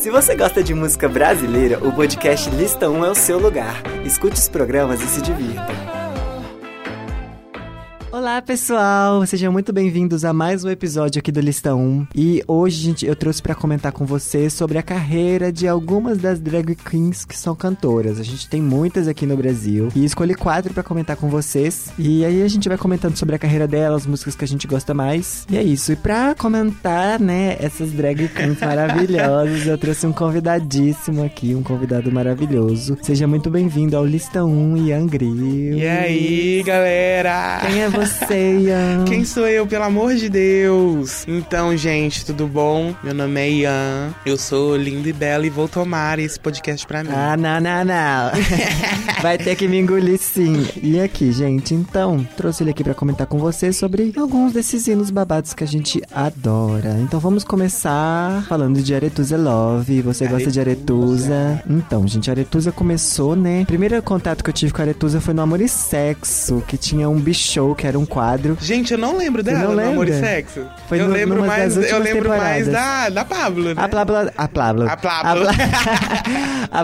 Se você gosta de música brasileira, o podcast Lista 1 é o seu lugar. Escute os programas e se divirta. Olá pessoal, sejam muito bem-vindos a mais um episódio aqui do Lista 1. E hoje, gente, eu trouxe pra comentar com vocês sobre a carreira de algumas das drag queens que são cantoras. A gente tem muitas aqui no Brasil e escolhi 4 pra comentar com vocês. E aí a gente vai comentando sobre a carreira delas, músicas que a gente gosta mais. E é isso, e pra comentar, né, essas drag queens maravilhosas, eu trouxe um convidadíssimo aqui, um convidado maravilhoso. Seja muito bem-vindo ao Lista 1, Hian Grylls. E aí, galera? Quem é você? Ceia. Quem sou eu, pelo amor de Deus? Então, gente, tudo bom? Meu nome é Ian, eu sou linda e bela e vou tomar esse podcast pra mim. Ah, não. Vai ter que me engolir, sim. E aqui, gente, então, trouxe ele aqui pra comentar com vocês sobre alguns desses hinos babados que a gente adora. Então, vamos começar falando de Aretuza Love. Você gosta de Aretuza? Então, gente, Aretuza começou, né? O primeiro contato que eu tive com a Aretuza foi no Amor e Sexo, que tinha um bichou que era um quadro. Gente, eu não lembro dela, não lembra? No Amor e Sexo. Foi eu, lembro mais da Pabllo, né? A Pabllo. A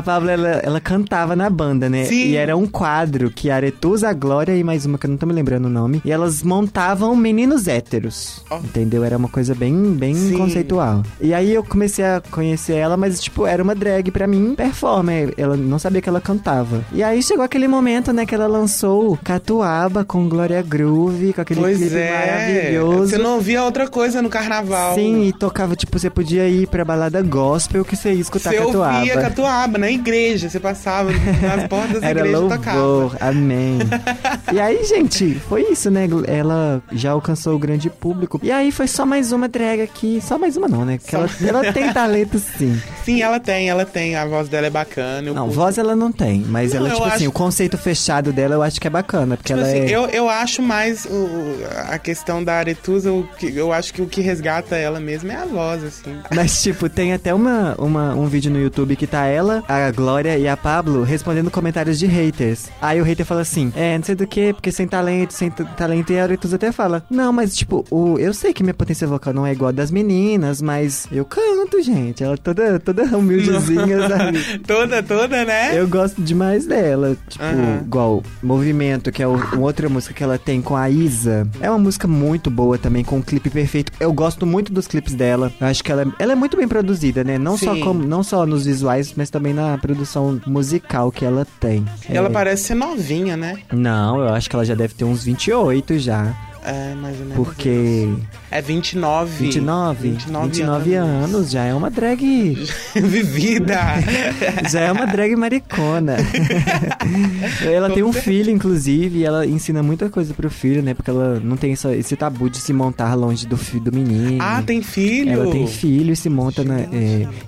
Pabllo, ela cantava na banda, né? Sim. E era um quadro que a Aretuza, a Glória e mais uma, que eu não tô me lembrando o nome, e elas montavam meninos héteros, entendeu? Era uma coisa bem Sim. conceitual. E aí eu comecei a conhecer ela, mas, tipo, era uma drag pra mim, performer. Ela não sabia que ela cantava. E aí chegou aquele momento, né, que ela lançou Catuaba com Glória Groove, com aquele clipe maravilhoso. Você não via outra coisa no carnaval. Sim, e tocava, tipo, você podia ir pra balada gospel que você ia escutar Catuaba. Você ouvia Catuaba na igreja, você passava nas portas da igreja e tocava. Era louvor, amém. E aí, gente, foi isso, né? Ela já alcançou o grande público. E aí foi só mais uma drag aqui. Só mais uma não, né? Porque ela tem talento, sim. Sim, ela tem. A voz dela é bacana. Não, voz ela não tem, mas não, ela, tipo assim, o conceito fechado dela eu acho que é bacana, porque tipo ela assim, é... Eu acho mais a questão da Aretuza, eu acho que o que resgata ela mesmo é a voz, assim. Mas, tipo, tem até um vídeo no YouTube que tá ela, a Glória e a Pabllo respondendo comentários de haters. Aí o hater fala assim, não sei do que, porque sem talento, e a Aretuza até fala, não, mas, tipo, eu sei que minha potência vocal não é igual a das meninas, mas eu canto, gente. Ela toda humildezinha, sabe? toda, né? Eu gosto demais dela. Tipo, igual Movimento, que é uma outra música que ela tem com a Isa. É uma música muito boa também, com um clipe perfeito. Eu gosto muito dos clipes dela. Eu acho que ela é muito bem produzida, né? Não só nos visuais, mas também na produção musical que ela tem. Ela parece ser novinha, né? Não, eu acho que ela já deve ter uns 28 já. É, imagina. Porque... é 29 anos, já é uma drag... vivida! Já é uma drag maricona. Ela tem um filho, inclusive, e ela ensina muita coisa pro filho, né? Porque ela não tem esse tabu de se montar longe do menino. Ah, tem filho? Ela tem filho e se monta na...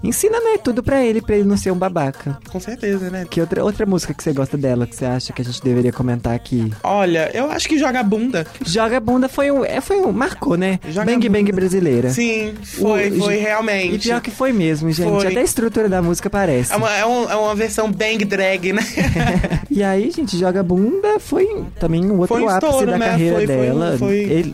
ensina, né? Tudo pra ele não ser um babaca. Com certeza, né? Que outra música que você gosta dela, que você acha que a gente deveria comentar aqui? Olha, eu acho que Joga Bunda. Joga Bunda marcou, né? Joga Bang Bunda. Bang brasileira. Sim, foi realmente. E pior que foi mesmo, gente. Foi. Até a estrutura da música parece. É uma versão bang drag, né? E aí, gente, Joga Bunda foi também um outro ápice da carreira dela.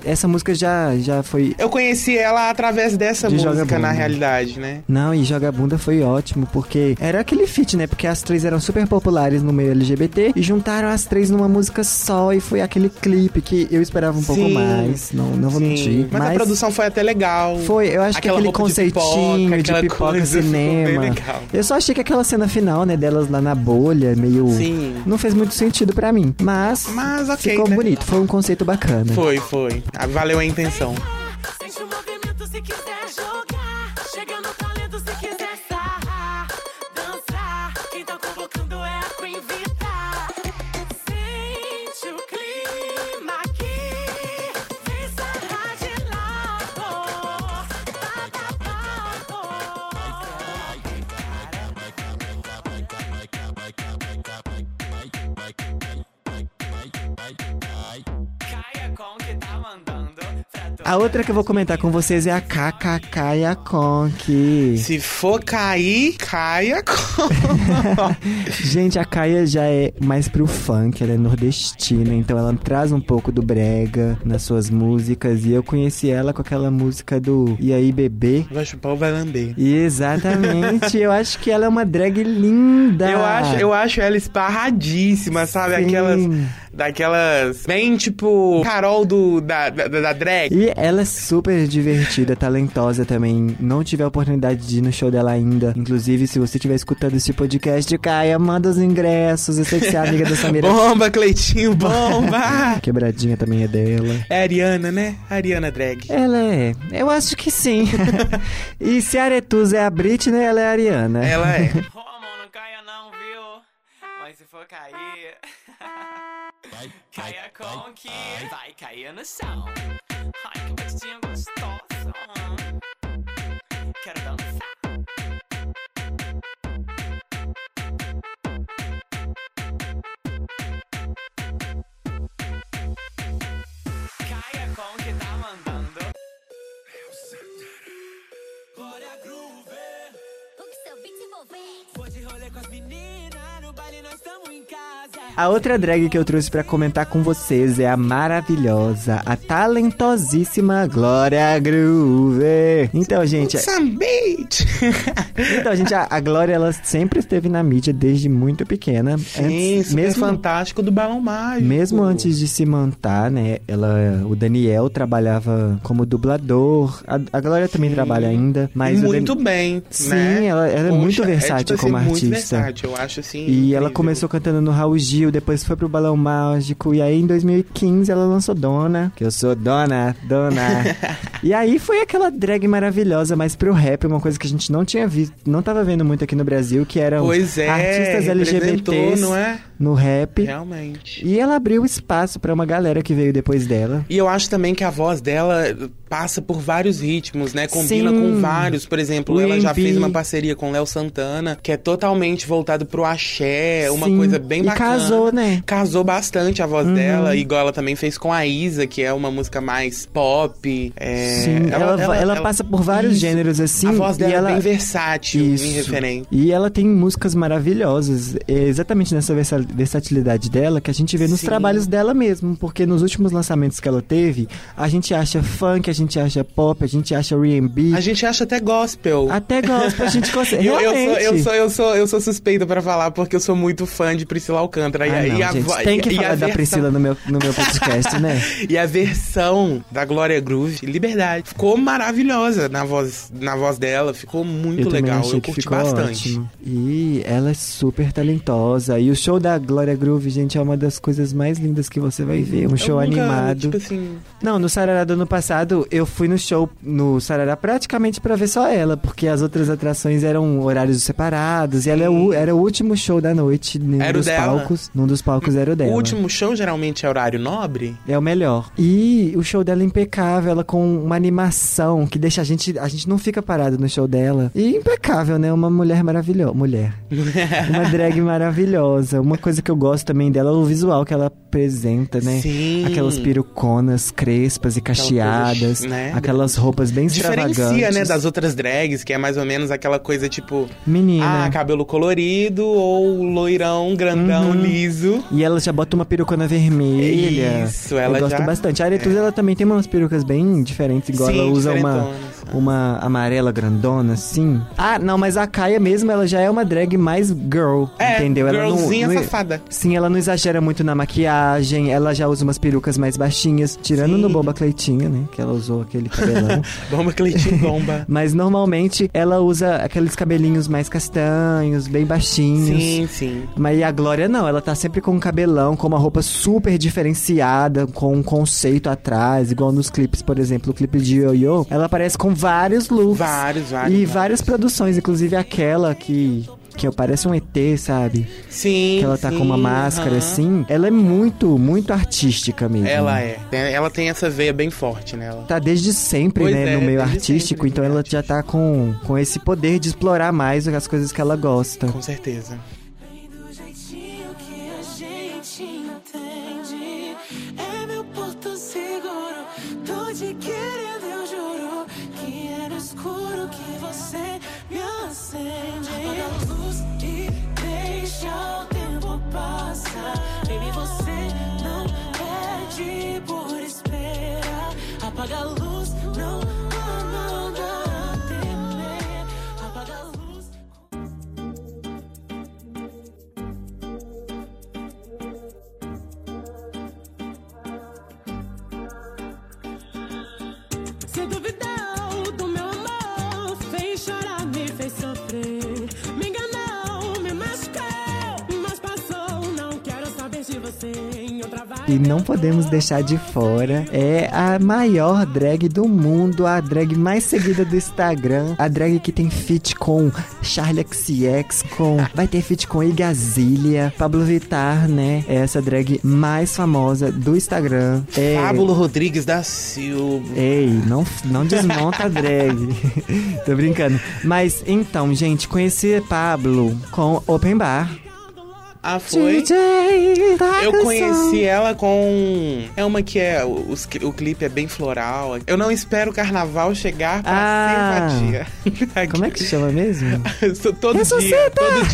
Essa música já foi... Eu conheci ela através dessa música, na realidade, né? Não, e Joga Bunda foi ótimo, porque era aquele feat, né? Porque as três eram super populares no meio LGBT e juntaram as três numa música só e foi aquele clipe que eu esperava um pouco mais. Não vou mentir. Mas a produção foi até legal. Foi, eu acho que aquele conceitinho de pipoca cinema. Eu só achei que aquela cena final, né, delas lá na bolha, meio... Sim. Não fez muito sentido pra mim, mas okay, ficou, né, bonito. Foi um conceito bacana. Foi. Valeu a intenção. Sente o movimento se quiser jogar. Chega no talento se quiser sarrar. Dançar, quem tá convocando é a Queen Vittar. Sente o clima aqui. Vem sarrar de lado. Kaya Conk tá mandando. A outra que eu vou comentar com vocês é a Kaya Conk. Se for cair, Kaya Conk. Gente, a Kaya já é mais pro funk, ela é nordestina, então ela traz um pouco do brega nas suas músicas. E eu conheci ela com aquela música do E aí, bebê? Vai chupar o vai lamber. Exatamente, eu acho que ela é uma drag linda. Eu acho ela esparradíssima, sabe? Sim. Daquelas bem tipo Carol da drag. E ela é super divertida, talentosa também. Não tive a oportunidade de ir no show dela ainda. Inclusive, se você estiver escutando esse podcast, Kaya, manda os ingressos. Eu sei que você é amiga da Samira. Bomba, Cleitinho, bomba! Quebradinha também é dela. É Ariana, né? Ariana drag. Ela é. Eu acho que sim. E se a Aretuza é a Britney, ela é a Ariana. Ela é. Ô, amor, não caia não, viu? Mas se for cair... Kaya Conk vai cair no chão. Ai, que bestinha gostosa. Quero dançar. Kaya Conk tá mandando. Léo Santana, Glória Groove. O que seu beat envolver? Vou de rolê com as meninas. No baile nós estamos em casa. A outra drag que eu trouxe pra comentar com vocês é a maravilhosa, a talentosíssima Glória Groove. Então, gente... Então, gente, a Glória, ela sempre esteve na mídia desde muito pequena. Sim, antes, mesmo fantástico do Balão Mágico. Mesmo antes de se montar, né, o Daniel trabalhava como dublador. A Glória também trabalha ainda. Mas muito bem, sim, né? Sim, ela é muito versátil como artista. Muito versátil, eu acho, assim. E ela começou cantando no Raul Gil, depois foi pro Balão Mágico. E aí, em 2015, ela lançou Dona. Que eu sou Dona. E aí, foi aquela drag maravilhosa, mas pro rap, uma coisa que a gente não tinha visto, não tava vendo muito aqui no Brasil, que eram artistas LGBTs, não é? No rap. Realmente. E ela abriu espaço pra uma galera que veio depois dela. E eu acho também que a voz dela passa por vários ritmos, né? Combina com vários. Por exemplo, ela já fez uma parceria com Léo Santana, que é totalmente voltado pro axé, uma coisa bem bacana. Casou, né? Casou bastante a voz dela, igual ela também fez com a Isa, que é uma música mais pop. Sim, ela passa por vários gêneros, assim. A voz dela é bem versátil, bem referente. E ela tem músicas maravilhosas, exatamente nessa versatilidade dela, que a gente vê nos trabalhos dela mesmo, porque nos últimos lançamentos que ela teve, a gente acha funk, a gente acha pop, a gente acha R&B. A gente acha até gospel. Até gospel, a gente consegue. Eu sou suspeita pra falar, porque eu sou muito fã de Priscila Alcântara. Tem que falar da Priscila no meu podcast, né? E a versão da Glória Groove, Liberdade, ficou maravilhosa na voz dela, ficou muito legal, eu curti bastante. Ótimo. E ela é super talentosa, e o show da Glória Groove, gente, é uma das coisas mais lindas que você vai ver, show animado. Tipo assim... Não, no Sarará do ano passado, eu fui no show no Sarará praticamente pra ver só ela, porque as outras atrações eram horários separados, e ela era o último show da noite, num dos palcos era o dela. O último show geralmente é horário nobre? É o melhor. E o show dela é impecável, ela com uma animação que deixa a gente não fica parado no show dela. E impecável, né? Uma mulher maravilhosa. Uma drag maravilhosa. Uma coisa que eu gosto também dela é o visual que ela apresenta, né? Sim. Aquelas peruconas crespas e cacheadas. Né? Aquelas roupas bem extravagantes. Diferencia, né? Das outras drags, que é mais ou menos aquela coisa tipo... Menina. Ah, cabelo colorido ou loirão, grandão, liso. E ela já bota uma perucona vermelha. Isso, ela já... Eu gosto bastante. A Aretuza, ela também tem umas perucas bem diferentes, igual ela usa uma amarela grandona, assim. Ah, não, mas a Kaya mesmo, ela já é uma drag mais girl, entendeu? Girlzinha ela não, safada. Sim, ela não exagera muito na maquiagem, ela já usa umas perucas mais baixinhas, tirando no Bomba Cleitinho, né? Que ela usou aquele cabelão. Bomba Cleitinho, bomba. Mas normalmente, ela usa aqueles cabelinhos mais castanhos, bem baixinhos. Sim, sim. Mas a Glória não, ela tá sempre com um cabelão, com uma roupa super diferenciada, com um conceito atrás, igual nos clipes, por exemplo, o clipe de Yo-Yo, ela aparece com vários looks. Várias produções, inclusive aquela que parece um ET, sabe? Sim, que ela tá com uma máscara, assim. Ela é muito, muito artística mesmo. Ela é. Ela tem essa veia bem forte nela. Tá desde sempre, né? No meio artístico. Então ela já tá com esse poder de explorar mais as coisas que ela gosta. Com certeza. É meu porto seguro, tô de querer. Apaga a luz, não manda temer. Apaga a luz. Se duvidou do meu amor, fez chorar, me fez sofrer. Me enganou, me machucou, mas passou. Não quero saber de você. E não podemos deixar de fora, é a maior drag do mundo, a drag mais seguida do Instagram, a drag que tem feat com Charli XCX, vai ter feat com Igazília, Pabllo Vittar, né? É essa drag mais famosa do Instagram. É... Pabllo Rodrigues da Silva. Ei, não desmonta a drag. Tô brincando. Mas, então, gente, conheci Pabllo com Open Bar. Ah, foi? Eu conheci ela com... É uma que é... O clipe é bem floral. Eu não espero o carnaval chegar pra ser vadia. Como é que chama mesmo? Todo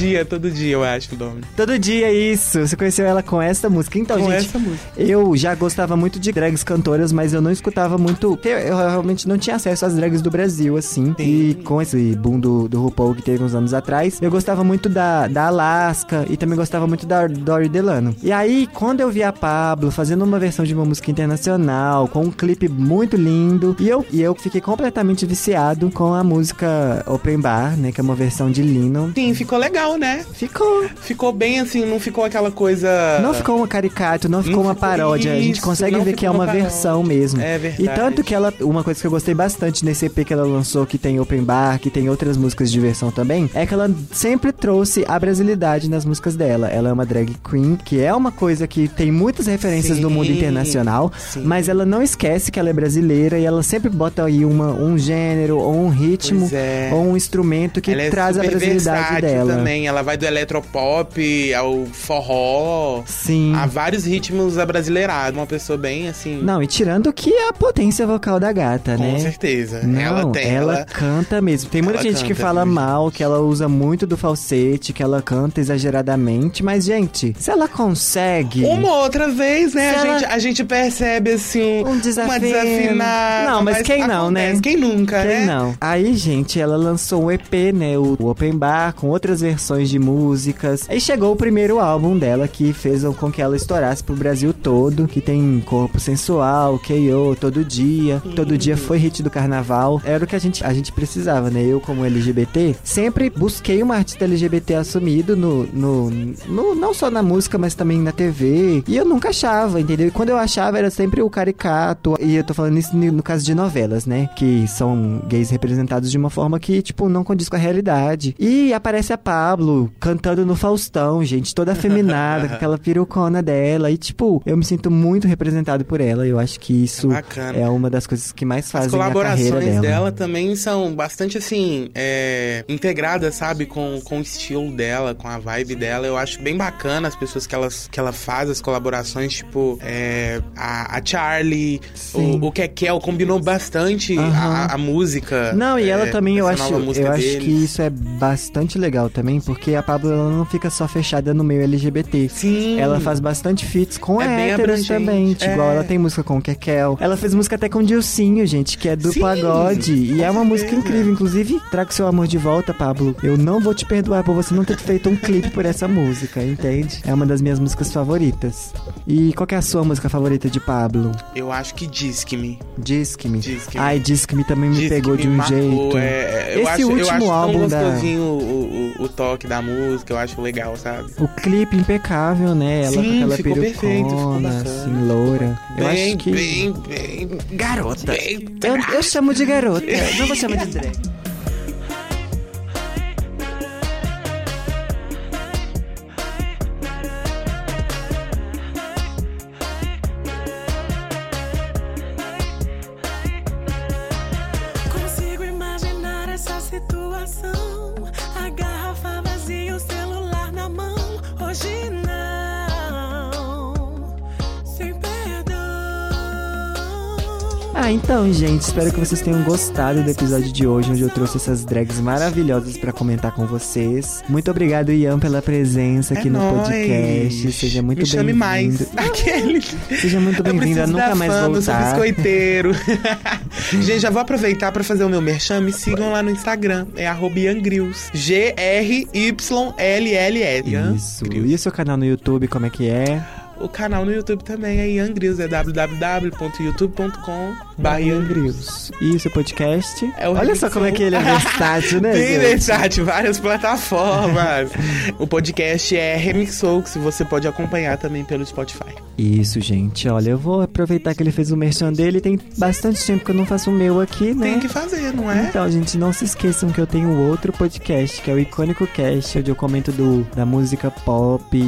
dia, eu acho que o nome. Todo dia, isso. Você conheceu ela com essa música. Então, com gente, essa música. Eu já gostava muito de drags cantoras, mas eu não escutava muito... Eu realmente não tinha acesso às drags do Brasil, assim. Sim. E com esse boom do RuPaul que teve uns anos atrás, eu gostava muito da Alaska e também gostava muito da Dory Delano. E aí, quando eu vi a Pabllo fazendo uma versão de uma música internacional, com um clipe muito lindo, e eu fiquei completamente viciado com a música Open Bar, né, que é uma versão de Lino. Sim, ficou legal, né? Ficou bem, assim, não ficou aquela coisa... Não ficou uma caricato, não ficou uma paródia. Isso, a gente consegue ver que é uma versão mesmo. É verdade. E tanto que ela... Uma coisa que eu gostei bastante nesse EP que ela lançou, que tem Open Bar, que tem outras músicas de versão também, é que ela sempre trouxe a brasilidade nas músicas dela. Ela é uma drag queen, que é uma coisa que tem muitas referências do mundo internacional, mas ela não esquece que ela é brasileira e ela sempre bota aí um gênero, ou um ritmo, ou um instrumento que ela traz a brasilidade dela. Também. Ela vai do eletropop ao forró, a vários ritmos abrasileirados. Uma pessoa bem assim... Não, e tirando que a potência vocal da gata, né? Com certeza. Não, ela canta mesmo. Tem muita gente que fala mal, que ela usa muito do falsete, que ela canta exageradamente. Mas, gente, se ela consegue... Uma outra vez, né? A gente percebe, assim, uma desafinada. Não, mas quem não, né? Quem nunca, né? Quem não. Aí, gente, ela lançou um EP, né? O Open Bar, com outras versões de músicas. Aí chegou o primeiro álbum dela, que fez com que ela estourasse pro Brasil todo, que tem Corpo Sensual, K.O., Todo Dia. Todo Dia foi hit do carnaval. Era o que a gente precisava, né? Eu, como LGBT, sempre busquei uma artista LGBT assumido não só na música, mas também na TV. E eu nunca achava, entendeu? E quando eu achava, era sempre o caricato. E eu tô falando isso no caso de novelas, né? Que são gays representados de uma forma que, tipo, não condiz com a realidade. E aparece a Pabllo cantando no Faustão, gente, toda afeminada, com aquela perucona dela. E, tipo, eu me sinto muito representado por ela. Eu acho que isso é uma das coisas que mais fazem a carreira dela. As colaborações dela também são bastante, assim, integradas, sabe? Com o estilo dela, com a vibe dela. Eu acho bem bacana as pessoas que ela faz, as colaborações, tipo a Charli, o Kekel, combinou bastante a música. Não, e ela também, eu acho que isso é bastante legal também, porque a Pabllo ela não fica só fechada no meio LGBT. Sim. Ela faz bastante feats com héteros também, igual ela tem música com o Kekel. Ela fez música até com o Dilsinho, gente, que é do pagode, e é uma música incrível. Inclusive, traga o seu amor de volta, Pabllo. Eu não vou te perdoar por você não ter feito um clipe por essa música, entende? É uma das minhas músicas favoritas. E qual que é a sua música favorita de Pabllo? Eu acho que Disque-me. Disque-me? Ai, Disque-me também me pegou de um jeito. Esse último álbum da... Eu acho tão gostosinho o toque da música, eu acho legal, sabe? O clipe impecável, né? Ela com aquela perucona, assim, loura. Eu acho que... Bem... Garota. Eu chamo de garota. Não vou chamar de drag. Ah, então, gente, espero que vocês tenham gostado do episódio de hoje, onde eu trouxe essas drags maravilhosas pra comentar com vocês. Muito obrigado, Hian, pela presença aqui no podcast. Seja muito bem-vindo. Me chame mais. Aquele. Seja muito bem-vindo a nunca mais voltar. Eu sou biscoiteiro. Gente, já vou aproveitar pra fazer o meu merchan. Me sigam lá no Instagram. É @HianGrylls. Grylls. Isso. E o seu canal no YouTube, como é que é? O canal no YouTube também é Hian Grylls, é www.youtube.com/HianGrylls. E o seu podcast? Olha só como é que ele é versátil, né? Tem versátil, várias plataformas. O podcast é Remixou, que você pode acompanhar também pelo Spotify. Isso, gente. Olha, eu vou aproveitar que ele fez o merchan dele. Tem bastante tempo que eu não faço o meu aqui, né? Tem que fazer, não é? Então, gente, não se esqueçam que eu tenho outro podcast, que é o Icônico Cash, onde eu comento da música pop,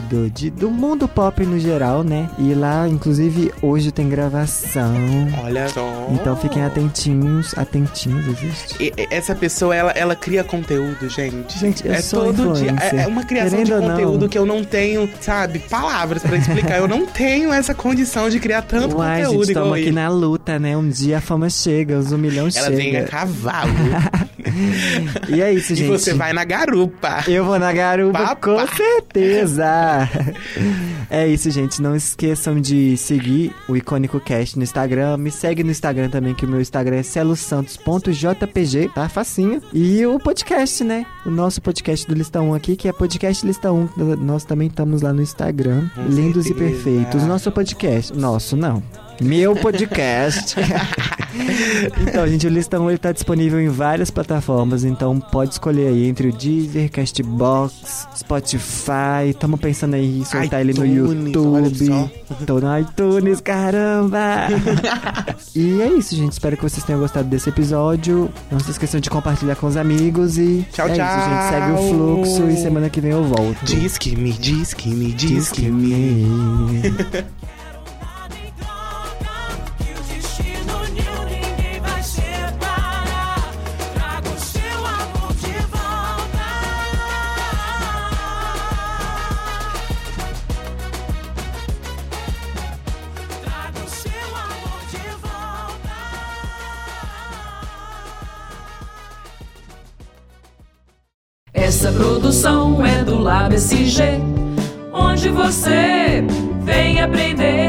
do mundo pop no geral. Né? E lá, inclusive, hoje tem gravação. Olha só. Então fiquem atentinhos. Atentinhos, existe? E essa pessoa, ela cria conteúdo, gente. Gente, eu sou todo dia. É uma criação de conteúdo que eu não tenho, sabe, palavras pra explicar. Eu não tenho essa condição de criar tanto conteúdo gente, igual ele. Estamos aqui na luta, né? Um dia a fama chega, os 1 milhão ela chega. Ela vem a cavalo. E é isso, gente. E você vai na garupa. Eu vou na garupa, com certeza. É isso, gente. Não esqueçam de seguir o Icônico Cast no Instagram. Me segue no Instagram também, que o meu Instagram é celosantos.jpg, tá? Facinho. E o podcast, né? O nosso podcast do Lista 1 aqui, que é Podcast Lista 1. Nós também estamos lá no Instagram. Lindos e perfeitos. Nosso podcast. Nosso, não. Meu podcast. Então, gente, o Listão ele tá disponível em várias plataformas, então pode escolher aí entre o Deezer, Castbox, Spotify. Tamo pensando aí em soltar ele no YouTube. Tô no iTunes, caramba! E é isso, gente. Espero que vocês tenham gostado desse episódio. Não se esqueçam de compartilhar com os amigos e tchau. Isso, gente. Segue o fluxo e semana que vem eu volto. Diz que me. Essa produção é do LabSG, onde você vem aprender.